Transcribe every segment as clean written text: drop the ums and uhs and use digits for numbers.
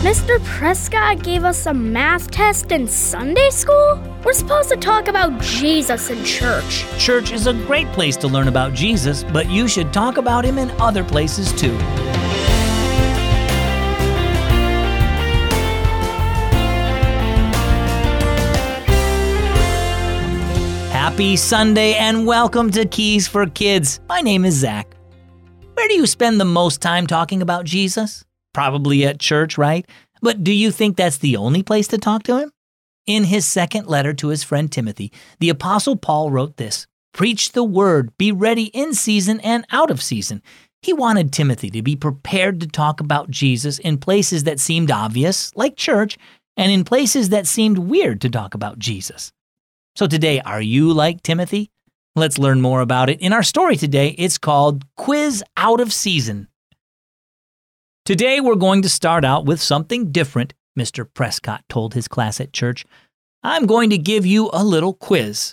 Mr. Prescott gave us a math test in Sunday school? We're supposed to talk about Jesus in church. Church is a great place to learn about Jesus, but you should talk about him in other places too. Happy Sunday and welcome to Keys for Kids. My name is Zach. Where do you spend the most time talking about Jesus? Probably at church, right? But do you think that's the only place to talk to him? In his second letter to his friend Timothy, the Apostle Paul wrote this, "Preach the word, be ready in season and out of season." He wanted Timothy to be prepared to talk about Jesus in places that seemed obvious, like church, and in places that seemed weird to talk about Jesus. So today, are you like Timothy? Let's learn more about it. In our story today, it's called Quiz Out of Season. Today, we're going to start out with something different, Mr. Prescott told his class at church. I'm going to give you a little quiz.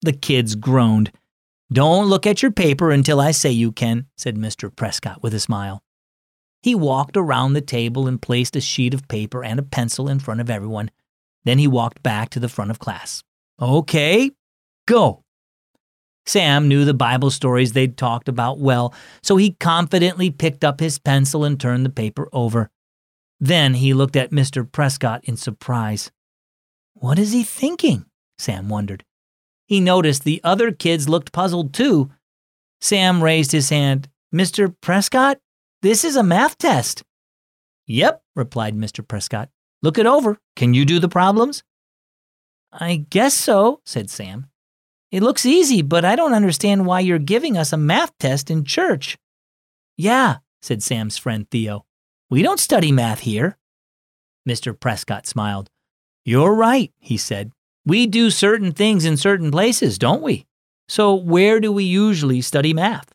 The kids groaned. Don't look at your paper until I say you can, said Mr. Prescott with a smile. He walked around the table and placed a sheet of paper and a pencil in front of everyone. Then he walked back to the front of class. Okay, go. Sam knew the Bible stories they'd talked about well, so he confidently picked up his pencil and turned the paper over. Then he looked at Mr. Prescott in surprise. What is he thinking? Sam wondered. He noticed the other kids looked puzzled too. Sam raised his hand. Mr. Prescott, this is a math test. Yep, replied Mr. Prescott. Look it over. Can you do the problems? I guess so, said Sam. It looks easy, but I don't understand why you're giving us a math test in church. Yeah, said Sam's friend Theo. We don't study math here. Mr. Prescott smiled. You're right, he said. We do certain things in certain places, don't we? So where do we usually study math?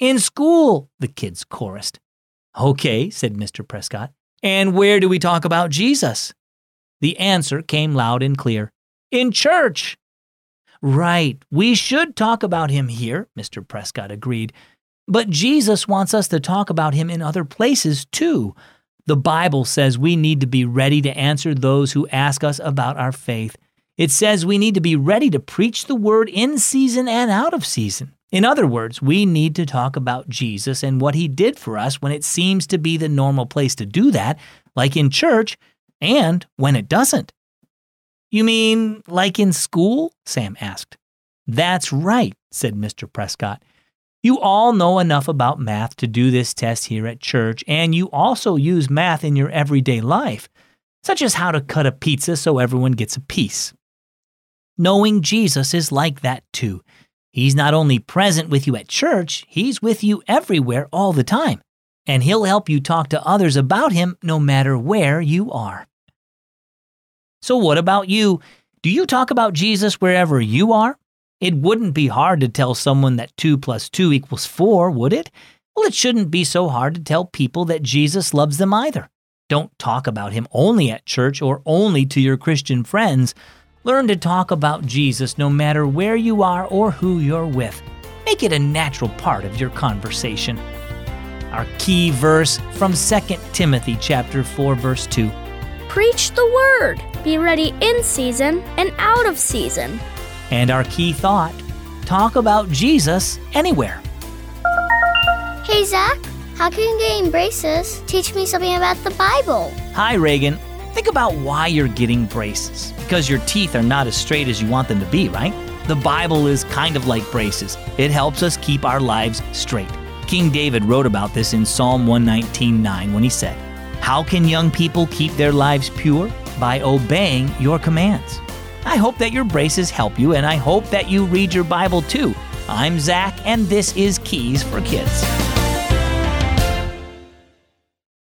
In school, the kids chorused. Okay, said Mr. Prescott. And where do we talk about Jesus? The answer came loud and clear. In church! Right, we should talk about him here, Mr. Prescott agreed. But Jesus wants us to talk about him in other places too. The Bible says we need to be ready to answer those who ask us about our faith. It says we need to be ready to preach the word in season and out of season. In other words, we need to talk about Jesus and what he did for us when it seems to be the normal place to do that, like in church, and when it doesn't. You mean like in school? Sam asked. That's right, said Mr. Prescott. You all know enough about math to do this test here at church, and you also use math in your everyday life, such as how to cut a pizza so everyone gets a piece. Knowing Jesus is like that too. He's not only present with you at church, he's with you everywhere all the time, and he'll help you talk to others about him no matter where you are. So what about you? Do you talk about Jesus wherever you are? It wouldn't be hard to tell someone that 2 + 2 = 4, would it? Well, it shouldn't be so hard to tell people that Jesus loves them either. Don't talk about him only at church or only to your Christian friends. Learn to talk about Jesus no matter where you are or who you're with. Make it a natural part of your conversation. Our key verse from 2 Timothy chapter 4, verse 2. Preach the word. Be ready in season and out of season. And our key thought, talk about Jesus anywhere. Hey, Zach, how can you get braces? Teach me something about the Bible. Hi, Reagan. Think about why you're getting braces. Because your teeth are not as straight as you want them to be, right? The Bible is kind of like braces. It helps us keep our lives straight. King David wrote about this in Psalm 119:9 when he said, "How can young people keep their lives pure? By obeying your commands." I hope that your braces help you, and I hope that you read your Bible too. I'm Zach, and this is Keys for Kids.